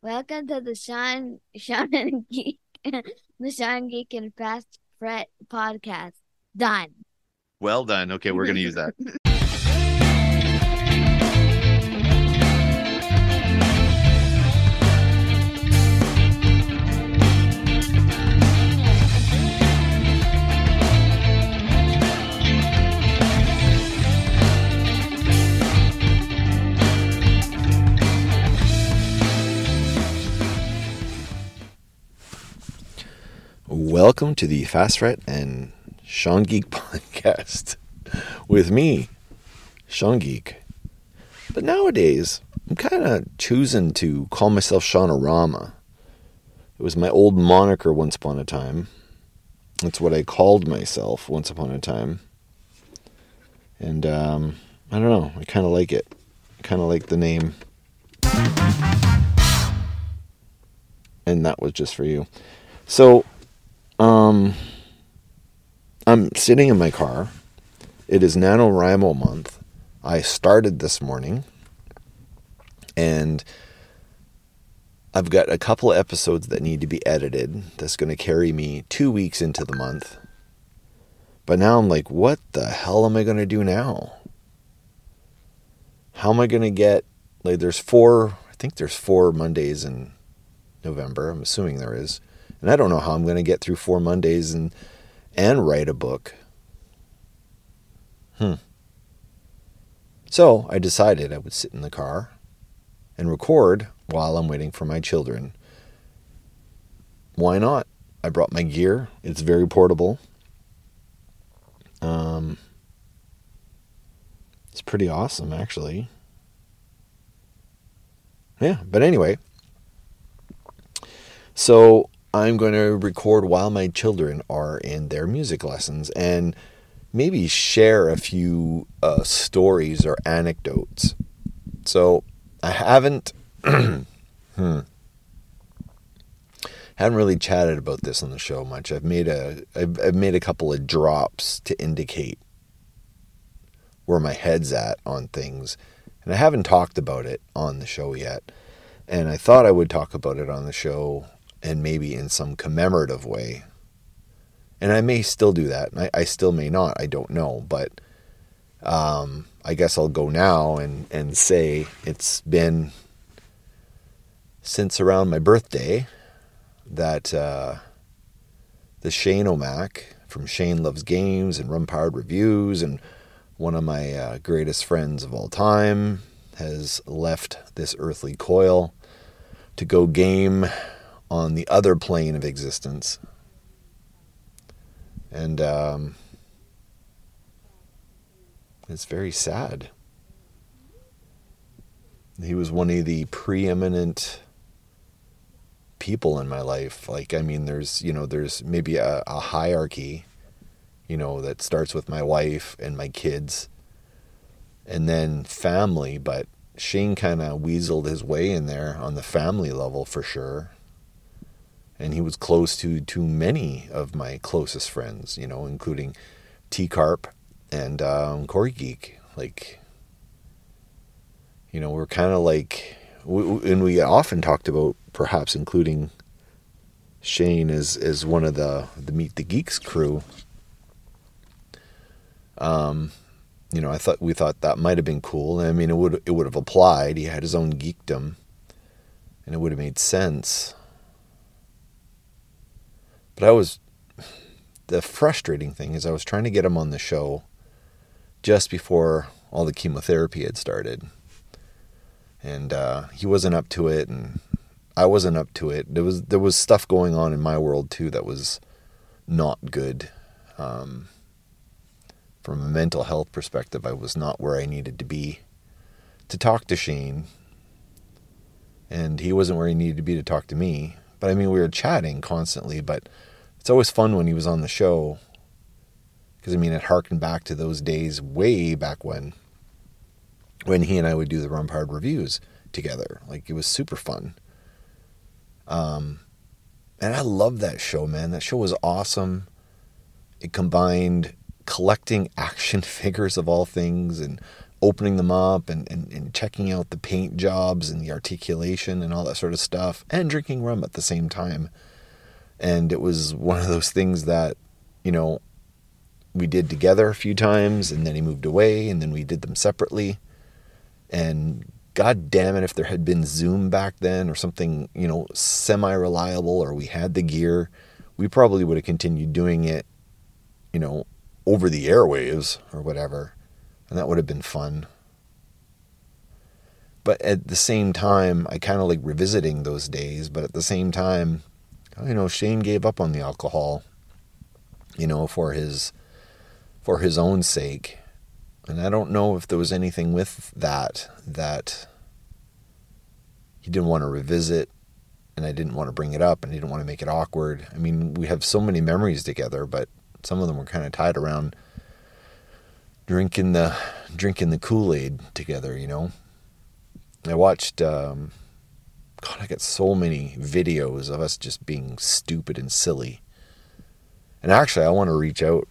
Welcome to the Shine Geek and FastFret podcast. Done. Well done. Okay, we're going to use that. Welcome to the FastFret and Shane Geek podcast with me, Shane Geek. But nowadays, I'm kind of choosing to call myself Seanorama. It was my old moniker once upon a time. That's what I called myself once upon a time. And I don't know, I kind of like it. I kind of like the name. And that was just for you. So... I'm sitting in my car. It is NaNoWriMo month. I started this morning, and I've got a couple of episodes that need to be edited. That's going to carry me 2 weeks into the month. But now I'm like, what the hell am I going to do now? How am I going to get, like, there's four Mondays in November. I'm assuming there is. And I don't know how I'm going to get through 4 Mondays and write a book. So I decided I would sit in the car and record while I'm waiting for my children. Why not? I brought my gear. It's very portable. It's pretty awesome, actually. Yeah, but anyway. So... I'm going to record while my children are in their music lessons and maybe share a few stories or anecdotes. So I haven't really chatted about this on the show much. I've made a couple of drops to indicate where my head's at on things, and I haven't talked about it on the show yet. And I thought I would talk about it on the show. And maybe in some commemorative way. And I may still do that. I still may not. I don't know. But I guess I'll go now and say it's been since around my birthday that the Shane O'Mac from Shane Loves Games and Run Powered Reviews and one of my greatest friends of all time has left this earthly coil to go game... on the other plane of existence. And it's very sad. He was one of the preeminent people in my life. Like, I mean, there's maybe a hierarchy, that starts with my wife and my kids and then family. But Shane kind of weaseled his way in there on the family level for sure. And he was close to too many of my closest friends, including T'Carp and Corey Geek. Like, we're kind of like... And we often talked about perhaps including Shane as one of the Meet the Geeks crew. We thought that might have been cool. I mean, it would have applied. He had his own geekdom. And it would have made sense... But the frustrating thing is I was trying to get him on the show just before all the chemotherapy had started. And he wasn't up to it, and I wasn't up to it. There was stuff going on in my world, too, that was not good. From a mental health perspective, I was not where I needed to be to talk to Shane. And he wasn't where he needed to be to talk to me. But I mean, we were chatting constantly, but it's always fun when he was on the show. Because, I mean, it harkened back to those days way back when he and I would do the Run Powered Reviews together. Like, it was super fun. And I love that show, man. That show was awesome. It combined collecting action figures of all things and opening them up and checking out the paint jobs and the articulation and all that sort of stuff, and drinking rum at the same time. And it was one of those things that, you know, we did together a few times, and then he moved away, and then we did them separately. And God damn it, if there had been Zoom back then or something, you know, semi-reliable, or we had the gear, we probably would have continued doing it, you know, over the airwaves or whatever. And that would have been fun. But at the same time, I kind of like revisiting those days. But at the same time, you know, Shane gave up on the alcohol, you know, for his own sake. And I don't know if there was anything with that he didn't want to revisit, and I didn't want to bring it up, and he didn't want to make it awkward. I mean, we have so many memories together, but some of them were kind of tied around drinking the Kool-Aid together, you know. I watched, I got so many videos of us just being stupid and silly. And actually, I want to reach out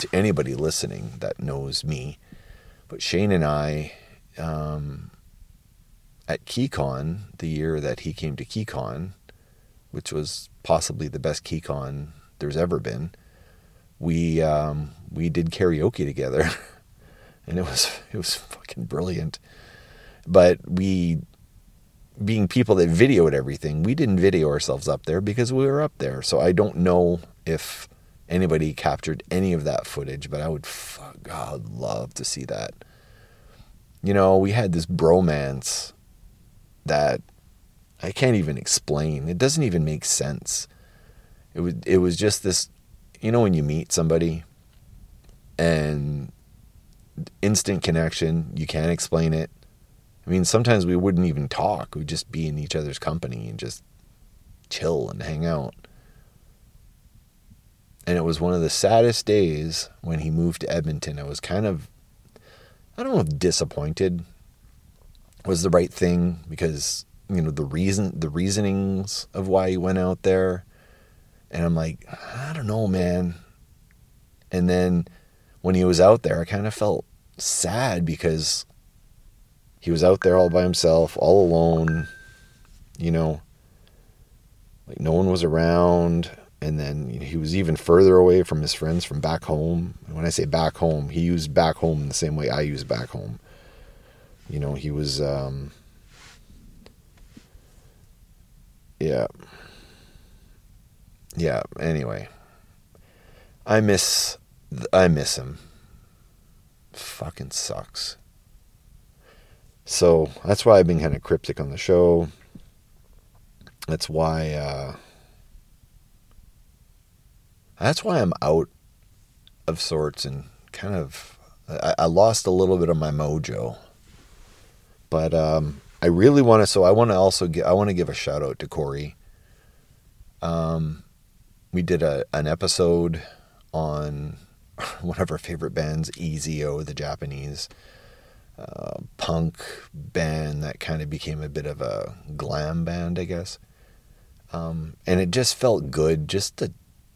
to anybody listening that knows me, but Shane and I, at KeyCon, the year that he came to KeyCon, which was possibly the best KeyCon there's ever been, we did karaoke together, and it was fucking brilliant. But we, being people that videoed everything, we didn't video ourselves up there because we were up there. So I don't know if anybody captured any of that footage, but I would love to see that. You know, we had this bromance that I can't even explain. It doesn't even make sense. It was just this, you know, when you meet somebody and instant connection, you can't explain it. I mean, sometimes we wouldn't even talk. We'd just be in each other's company and just chill and hang out. And it was one of the saddest days when he moved to Edmonton. I was kind of, I don't know if disappointed was the right thing, because, you know, the reasonings of why he went out there. And I'm like, I don't know, man. And then when he was out there, I kind of felt sad because he was out there all by himself, all alone, you know, like no one was around. And then, you know, he was even further away from his friends from back home. And when I say back home, he used back home in the same way I use back home. You know, he was, Yeah, anyway. I miss him. Fucking sucks. So that's why I've been kind of cryptic on the show. That's why I'm out of sorts, and kind of, I lost a little bit of my mojo. But I want to give a shout out to Corey. We did an episode on one of our favorite bands, EZO, the Japanese punk band that kind of became a bit of a glam band, I guess. And it just felt good just to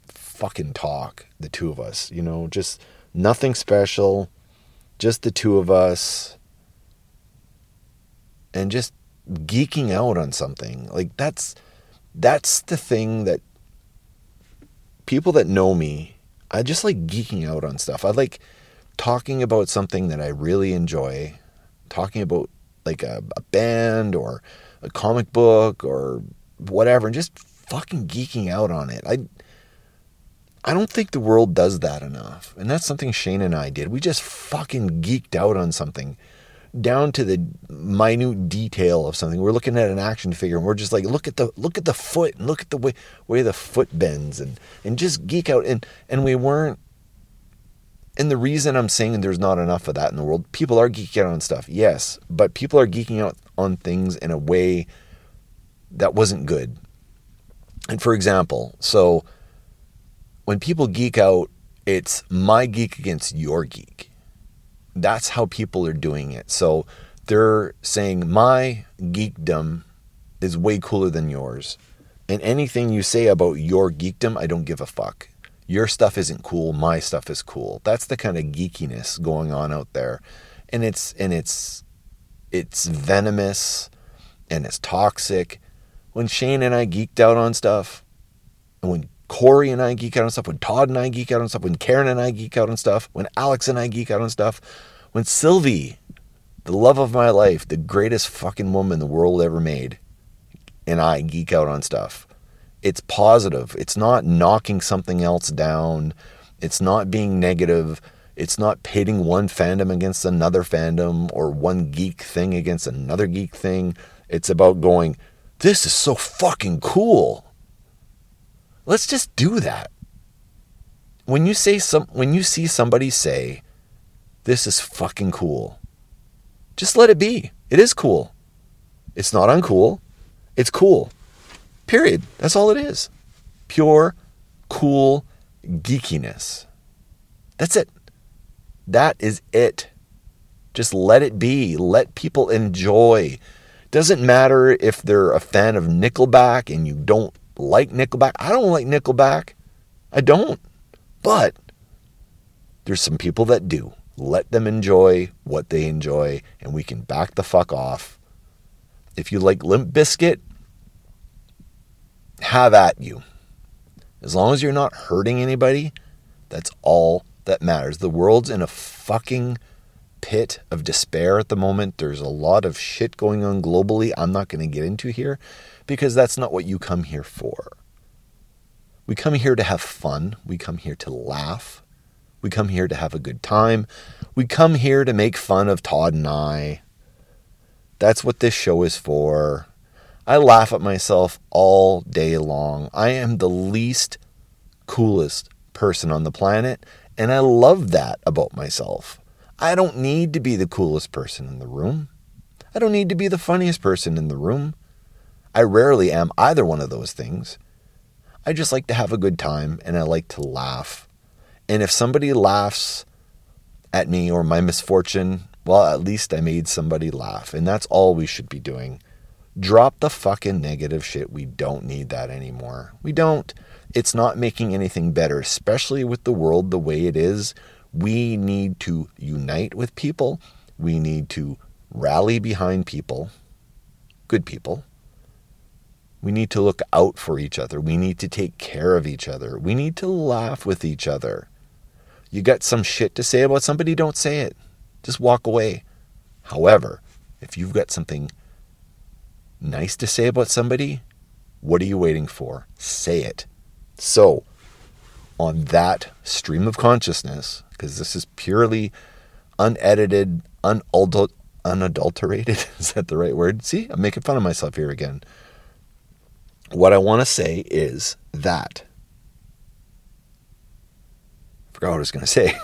fucking talk, the two of us, you know, just nothing special, just the two of us, and just geeking out on something. Like that's the thing that people that know me, I just like geeking out on stuff. I like talking about something that I really enjoy, talking about like a band or a comic book or whatever, and just fucking geeking out on it. I don't think the world does that enough. And that's something Shane and I did. We just fucking geeked out on something down to the minute detail of something. We're looking at an action figure and we're just like, look at the foot, and look at the way the foot bends, and just geek out. And we weren't. And the reason I'm saying there's not enough of that in the world, people are geeking out on stuff. Yes, but people are geeking out on things in a way that wasn't good. And for example, so when people geek out, it's my geek against your geek. That's how people are doing it. So they're saying my geekdom is way cooler than yours, and anything you say about your geekdom, I don't give a fuck. Your stuff isn't cool. My stuff is cool. That's the kind of geekiness going on out there. and it's venomous and it's toxic. When Shane and I geeked out on stuff, and when Corey and I geek out on stuff, when Todd and I geek out on stuff, when Karen and I geek out on stuff, when Alex and I geek out on stuff, when Sylvie, the love of my life, the greatest fucking woman the world ever made, and I geek out on stuff. It's positive. It's not knocking something else down. It's not being negative. It's not pitting one fandom against another fandom or one geek thing against another geek thing. It's about going, this is so fucking cool. Let's just do that. When you see somebody say, this is fucking cool, just let it be. It is cool. It's not uncool. It's cool. Period. That's all it is. Pure, cool geekiness. That's it. That is it. Just let it be. Let people enjoy. Doesn't matter if they're a fan of Nickelback and you don't like Nickelback. I don't like Nickelback. I don't. But there's some people that do. Let them enjoy what they enjoy, and we can back the fuck off. If you like Limp Bizkit, have at you. As long as you're not hurting anybody, that's all that matters. The world's in a fucking pit of despair at the moment. There's a lot of shit going on globally I'm not going to get into here, because that's not what you come here for. We come here to have fun. We come here to laugh. We come here to have a good time. We come here to make fun of Todd and I. That's what this show is for. I laugh at myself all day long. I am the least coolest person on the planet, and I love that about myself. I don't need to be the coolest person in the room. I don't need to be the funniest person in the room. I rarely am either one of those things. I just like to have a good time, and I like to laugh. And if somebody laughs at me or my misfortune, well, at least I made somebody laugh. And that's all we should be doing. Drop the fucking negative shit. We don't need that anymore. We don't. It's not making anything better, especially with the world the way it is. We need to unite with people. We need to rally behind people, good people. We need to look out for each other. We need to take care of each other. We need to laugh with each other. You got some shit to say about somebody, don't say it. Just walk away. However, if you've got something nice to say about somebody, what are you waiting for? Say it. So, on that stream of consciousness, because this is purely unedited, unadulterated, is that the right word? See, I'm making fun of myself here again. What I want to say is that. I forgot what I was going to say.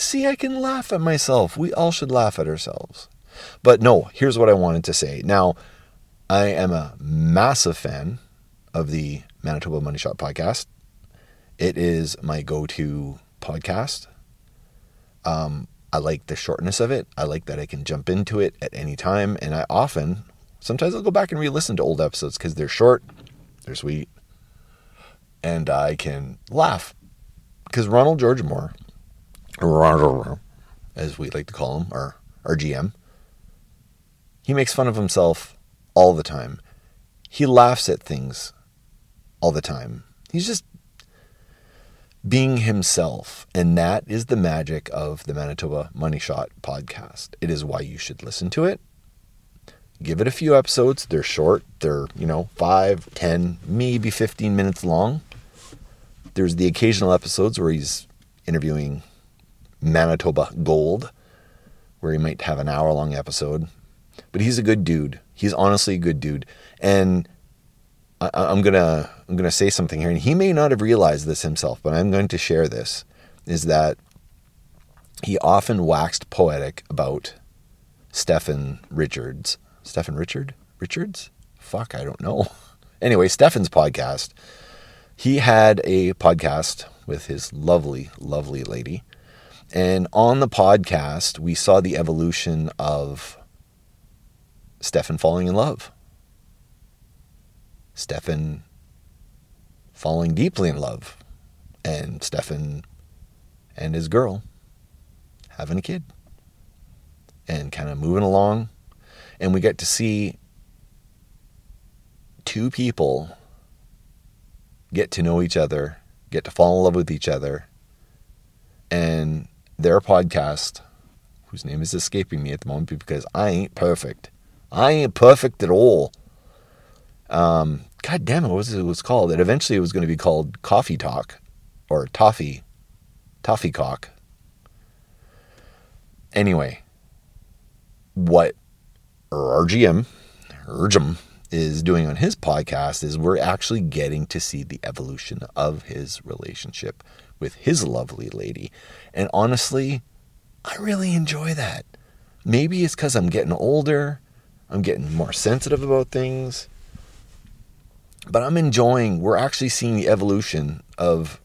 See, I can laugh at myself. We all should laugh at ourselves. But no, here's what I wanted to say. Now, I am a massive fan of the Manitoba Moneyshot Podcast. It is my go-to podcast. I like the shortness of it. I like that I can jump into it at any time. And I often... sometimes I'll go back and re-listen to old episodes because they're short, they're sweet, and I can laugh. Because Ronald George Moore, as we like to call him, our GM, he makes fun of himself all the time. He laughs at things all the time. He's just being himself, and that is the magic of the Manitoba Money Shot Podcast. It is why you should listen to it. Give it a few episodes. They're short. They're, 5, 10, maybe 15 minutes long. There's the occasional episodes where he's interviewing Manitoba Gold, where he might have an hour-long episode. But he's a good dude. He's honestly a good dude. And I'm gonna say something here, and he may not have realized this himself, but I'm going to share this, is that he often waxed poetic about Stefan Richards. Stefan Richards? Fuck, I don't know. Anyway, Stefan's podcast. He had a podcast with his lovely, lovely lady. And on the podcast, we saw the evolution of Stefan falling in love. Stefan falling deeply in love. And Stefan and his girl having a kid and kind of moving along. And we get to see two people get to know each other, get to fall in love with each other. And their podcast, whose name is escaping me at the moment because I ain't perfect. I ain't perfect at all. God damn it, what was it was called? It eventually was going to be called Coffee Talk or Toffee Cock. Anyway, what RGM is doing on his podcast is we're actually getting to see the evolution of his relationship with his lovely lady. And honestly, I really enjoy that. Maybe it's because I'm getting older. I'm getting more sensitive about things. But I'm enjoying, we're actually seeing the evolution of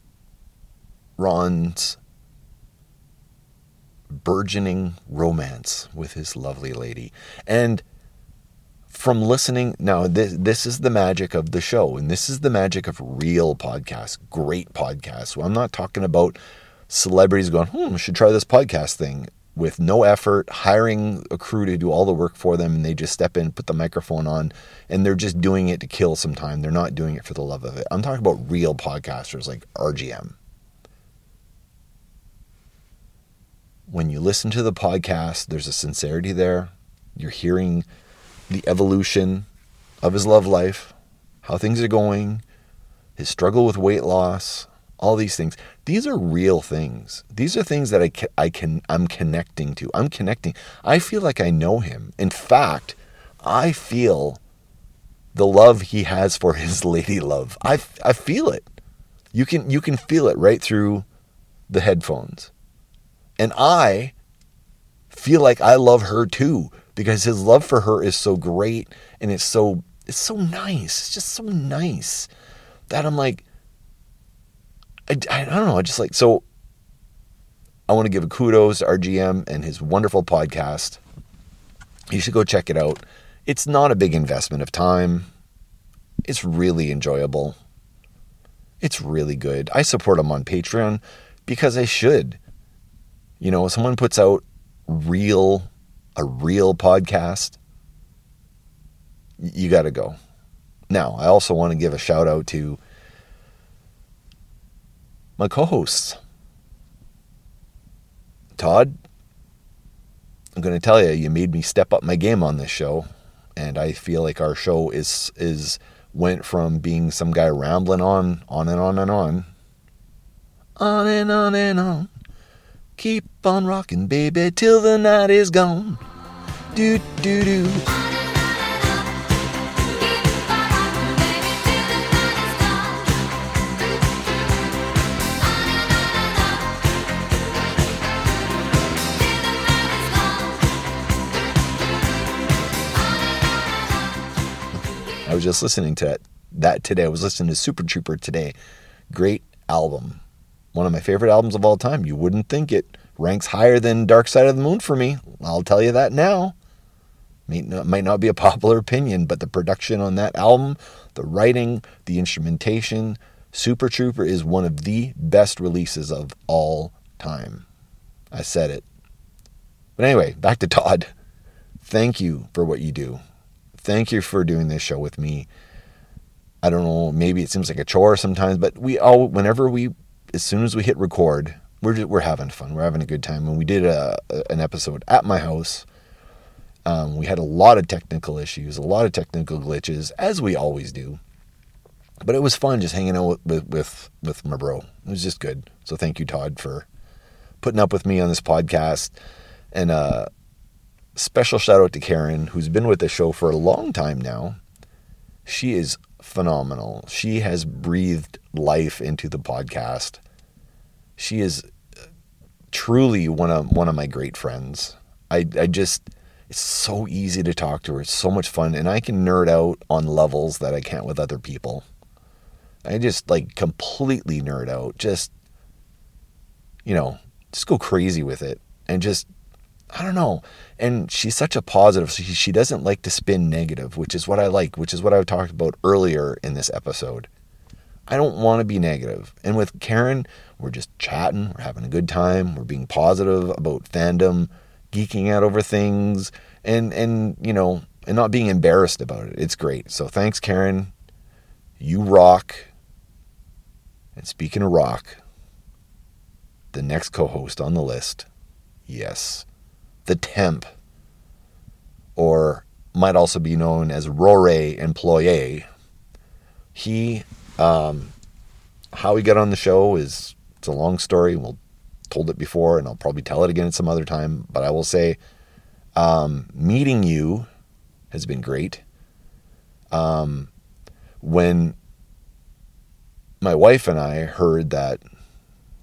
Ron's burgeoning romance with his lovely lady. And from listening, now this is the magic of the show, and this is the magic of real podcasts, great podcasts. Well, I'm not talking about celebrities going, I should try this podcast thing with no effort, hiring a crew to do all the work for them, and they just step in, put the microphone on, and they're just doing it to kill some time. They're not doing it for the love of it. I'm talking about real podcasters like RGM. When you listen to the podcast, there's a sincerity there. You're hearing the evolution of his love life, how things are going, his struggle with weight loss, all these things. These are real things. These are things that I'm connecting to. I'm connecting. I feel like I know him. In fact, I feel the love he has for his lady love. I feel it. You can feel it right through the headphones. And I feel like I love her too, because his love for her is so great, and it's so nice. It's just so nice that I'm like, I don't know. I just like, so I want to give a kudos to RGM and his wonderful podcast. You should go check it out. It's not a big investment of time. It's really enjoyable. It's really good. I support him on Patreon because I should. You know, someone puts out a real podcast, you got to go. Now, I also want to give a shout out to my co-hosts. Todd, I'm going to tell you, you made me step up my game on this show, and I feel like our show went from being some guy rambling on and on. Keep on rocking, baby, till the night is gone. Do, do, do. I was just listening to that today. I was listening to Super Trooper today. Great album. One of my favorite albums of all time. You wouldn't think it. Ranks higher than Dark Side of the Moon for me. I'll tell you that now. Might not be a popular opinion, but the production on that album, the writing, the instrumentation, Super Trooper is one of the best releases of all time. I said it. But anyway, back to Todd. Thank you for what you do. Thank you for doing this show with me. I don't know, maybe it seems like a chore sometimes, but as soon as we hit record, we're having fun. We're having a good time. When we did an episode at my house, we had a lot of technical issues, a lot of technical glitches, as we always do. But it was fun just hanging out with my bro. It was just good. So thank you, Todd, for putting up with me on this podcast. And a special shout out to Karen, who's been with the show for a long time now. She is phenomenal. She has breathed life into the podcast. She is truly one of my great friends. It's so easy to talk to her. It's so much fun, and I can nerd out on levels that I can't with other people. I just like completely nerd out. Just, you know, just go crazy with it, and just, I don't know. And she's such a positive. She doesn't like to spin negative, which is what I like, which is what I talked about earlier in this episode. I don't want to be negative. And with Karen, we're just chatting, we're having a good time, we're being positive about fandom, geeking out over things, and not being embarrassed about it. It's great. So thanks, Karen. You rock. And speaking of rock, the next co-host on the list, yes, the temp, or might also be known as Rory Employay. He, how he got on the show is, it's a long story. We'll told it before, and I'll probably tell it again at some other time, but I will say, meeting you has been great. When my wife and I heard that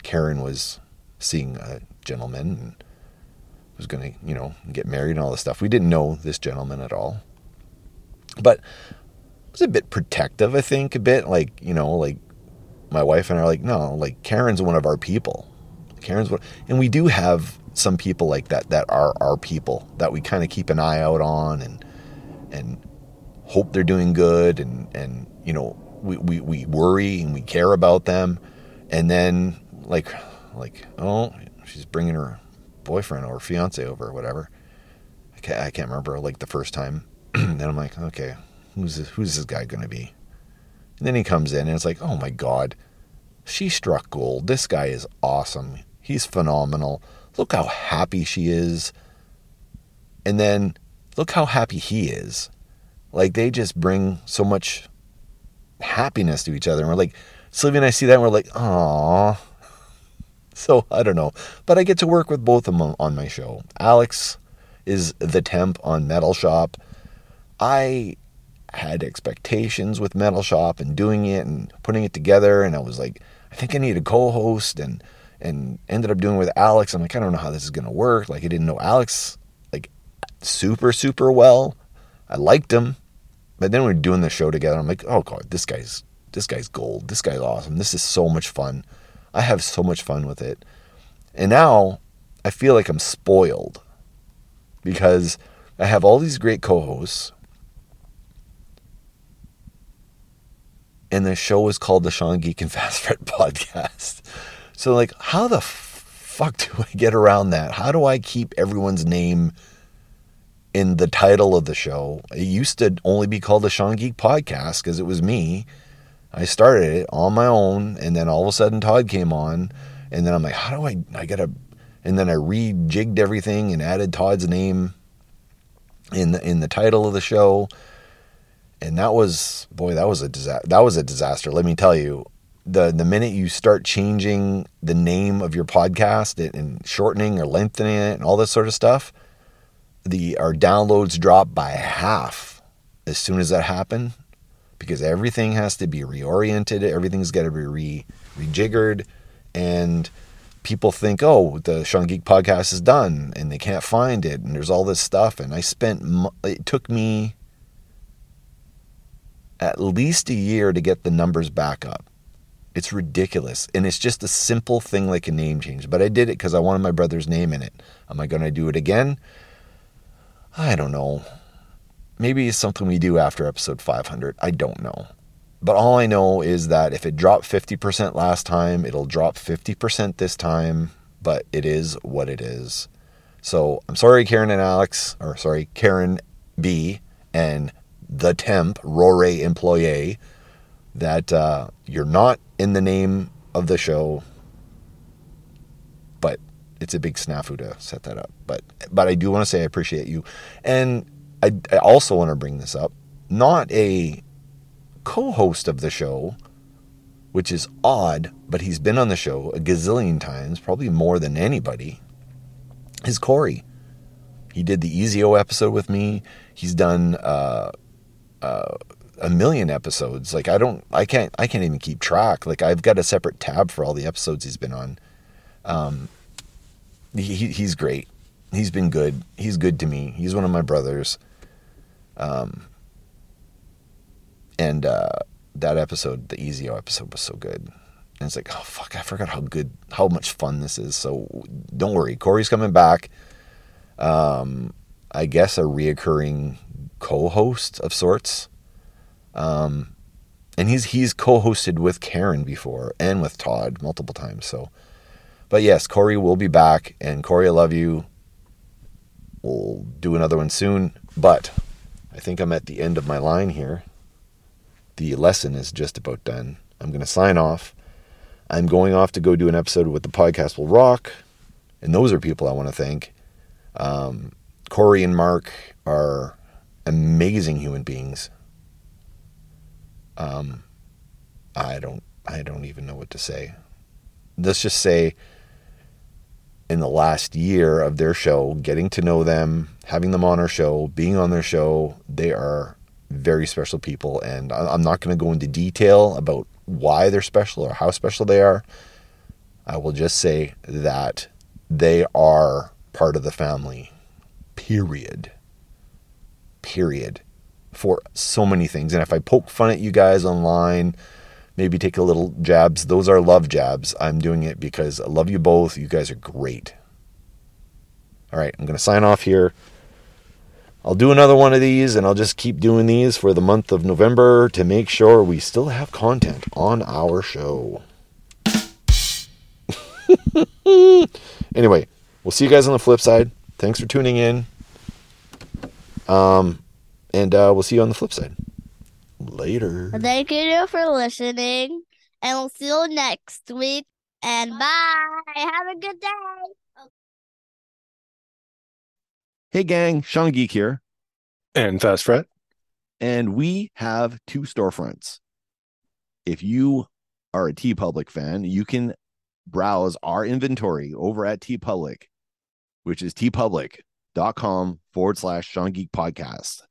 Karen was seeing a gentleman and was going to, get married and all this stuff, we didn't know this gentleman at all, but I was a bit protective, I think, a bit. My wife and I are like, no, Karen's one of our people. And we do have some people like that are our people that we kind of keep an eye out on and hope they're doing good. And we worry and we care about them. And then oh, she's bringing her boyfriend or fiance over or whatever. I can't remember the first time. Then I'm like, okay, who's this guy going to be? And then he comes in and it's like, oh my God, she struck gold. This guy is awesome. He's phenomenal. Look how happy she is. And then look how happy he is. They just bring so much happiness to each other. And we're like, Sylvia and I see that and we're like, aww. So I don't know. But I get to work with both of them on my show. Alex is the temp on Metal Shop. I had expectations with Metal Shop and doing it and putting it together. And I was like, I think I need a co-host, and ended up doing it with Alex. I'm like, I don't know how this is going to work. I didn't know Alex super, super well. I liked him, but then we were doing the show together. I'm like, oh God, this guy's gold. This guy's awesome. This is so much fun. I have so much fun with it. And now I feel like I'm spoiled because I have all these great co-hosts. And the show is called the Shane Geek and FastFret Podcast. So how the fuck do I get around that? How do I keep everyone's name in the title of the show? It used to only be called the Shane Geek Podcast because it was me. I started it on my own, and then all of a sudden Todd came on, and then I'm like, how do I gotta, and then I rejigged everything and added Todd's name in the title of the show. And that was a disaster. Let me tell you, the minute you start changing the name of your podcast and shortening or lengthening it and all this sort of stuff, our downloads drop by half as soon as that happened, because everything has to be reoriented. Everything's got to be rejiggered. And people think, oh, the Shane Geek Podcast is done and they can't find it. And there's all this stuff. And it took me at least a year to get the numbers back up. It's ridiculous. And it's just a simple thing like a name change. But I did it because I wanted my brother's name in it. Am I going to do it again? I don't know. Maybe it's something we do after episode 500. I don't know. But all I know is that if it dropped 50% last time, it'll drop 50% this time. But it is what it is. So I'm sorry, Karen Bee and the temp, Rory Employee, that you're not in the name of the show, but it's a big snafu to set that up. But I do want to say I appreciate you. And I also want to bring this up. Not a co-host of the show, which is odd, but he's been on the show a gazillion times, probably more than anybody, is Corey. He did the EZO episode with me. He's done... a million episodes. I can't even keep track. I've got a separate tab for all the episodes he's been on. He's great. He's been good. He's good to me. He's one of my brothers. That episode, the EZO episode, was so good. And it's oh fuck, I forgot how much fun this is. So don't worry. Corey's coming back. I guess a reoccurring co-host of sorts. And he's co-hosted with Karen before and with Todd multiple times. So, but yes, Corey will be back. And Corey, I love you. We'll do another one soon. But I think I'm at the end of my line here. The lesson is just about done. I'm going to sign off. I'm going off to go do an episode with the Podcast Will Rock. And those are people I want to thank. Corey and Mark are amazing human beings. I don't even know what to say. Let's just say in the last year of their show, getting to know them, having them on our show, being on their show, they are very special people. And I'm not going to go into detail about why they're special or how special they are. I will just say that they are part of the family, period, for so many things. And if I poke fun at you guys online, maybe take a little jabs, those are love jabs. I'm doing it because I love you both. You guys are great. All right, I'm going to sign off here. I'll do another one of these, and I'll just keep doing these for the month of November to make sure we still have content on our show. Anyway, we'll see you guys on the flip side. Thanks for tuning in. And we'll see you on the flip side. Later. Thank you for listening. And we'll see you next week. And bye. Have a good day. Hey gang, Shane Geek here. And FastFret. And we have two storefronts. If you are a Tee Public fan, you can browse our inventory over at Tee Public, which is teepublic.com/Shane Geek Podcast.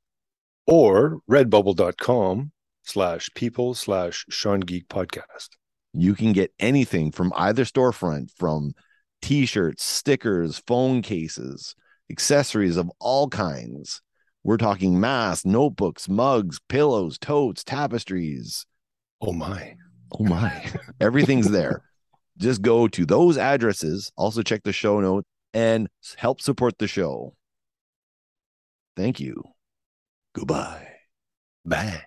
Or redbubble.com/people/Shane Geek Podcast. You can get anything from either storefront, from t-shirts, stickers, phone cases, accessories of all kinds. We're talking masks, notebooks, mugs, pillows, totes, tapestries. Oh my. Everything's there. Just go to those addresses. Also check the show notes and help support the show. Thank you. Goodbye. Bye.